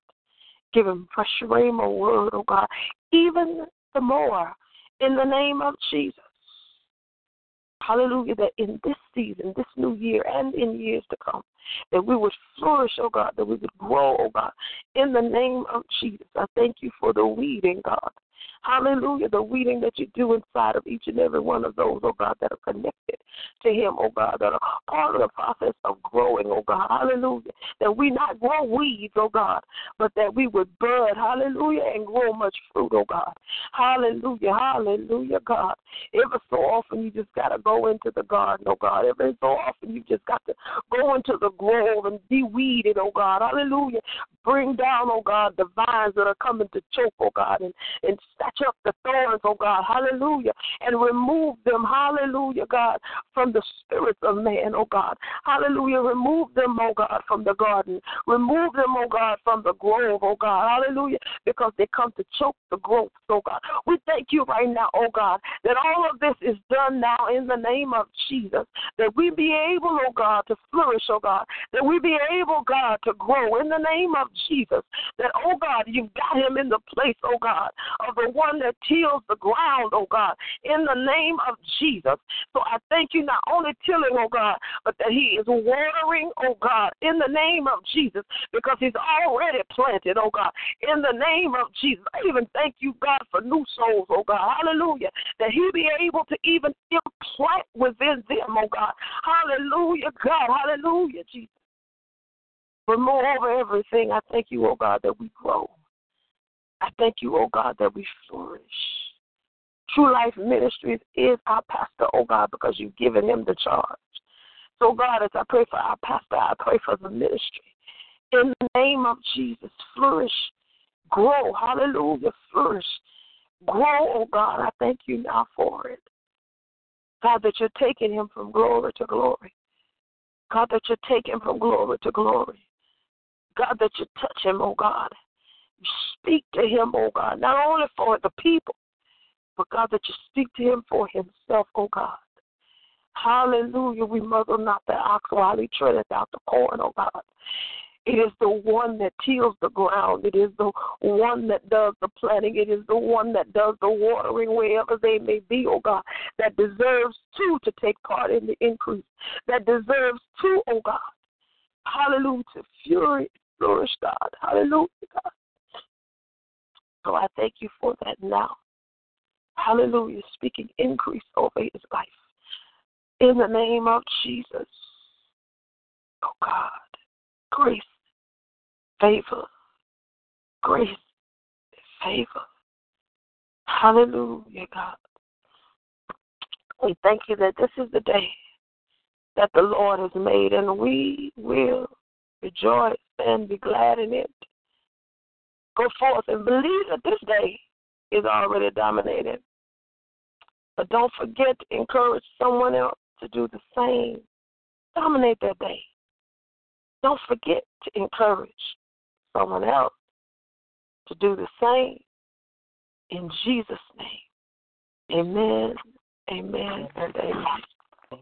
Give him fresh rhema word, oh God, even the more in the name of Jesus. Hallelujah, that in this season, this new year, and in years to come, that we would flourish, oh God, that we would grow, oh God. In the name of Jesus, I thank you for the weeding, God. Hallelujah, the weeding that you do inside of each and every one of those, oh God, that are connected to him, oh God, that are part of the process of growing, oh God. Hallelujah, that we not grow weeds, oh God, but that we would bud, hallelujah, and grow much fruit, oh God. Hallelujah, hallelujah, God. Every so often you just got to go into the garden, oh God. Every so often you just got to go into the grove and be weeded, oh God. Hallelujah. Bring down, oh God, the vines that are coming to choke, oh God, and, and snatch up the thorns, oh God, hallelujah, and remove them, hallelujah, God, from the spirits of man, oh God, hallelujah, remove them, oh God, from the garden, remove them, oh God, from the grove, oh God, hallelujah, because they come to choke the growth, oh God. We thank you right now, oh God, that all of this is done now in the name of Jesus, that we be able, oh God, to flourish, oh God, that we be able, God, to grow in the name of Jesus, that, oh God, you've got him in the place, oh God, of the one that tills the ground, oh God, in the name of Jesus. So I thank you not only tilling, oh God, but that he is watering, oh God, in the name of Jesus, because he's already planted, oh God, in the name of Jesus. I even thank you, God, for new souls, oh God, hallelujah, that he be able to even implant within them, oh God, hallelujah, God, hallelujah, Jesus. But moreover everything, I thank you, oh God, that we grow. I thank you, oh God, that we flourish. True Life Ministries is our pastor, oh God, because you've given him the charge. So, God, as I pray for our pastor, I pray for the ministry. In the name of Jesus, flourish, grow, hallelujah, flourish. grow, oh God. I thank you now for it. God, that you're taking him from glory to glory. God, that you're taking him from glory to glory. God, that you touch him, oh God. You speak to him, oh God, not only for the people, but God, that you speak to him for himself, oh God. Hallelujah. We muzzle not the ox while he treadeth out the corn, oh God. It is the one that tills the ground. It is the one that does the planting. It is the one that does the watering wherever they may be, oh God, that deserves too to take part in the increase, that deserves too, oh God. Hallelujah, to fury, flourish, God. Hallelujah, God. So I thank you for that now. Hallelujah, speaking increase over his life. In the name of Jesus, oh God, grace, favor, grace, favor. Hallelujah, God. We thank you that this is the day that the Lord has made, and we will rejoice and be glad in it. Go forth and believe that this day is already dominated. But don't forget to encourage someone else to do the same. Dominate that day. Don't forget to encourage someone else to do the same. In Jesus' name, amen, amen, and amen. Amen.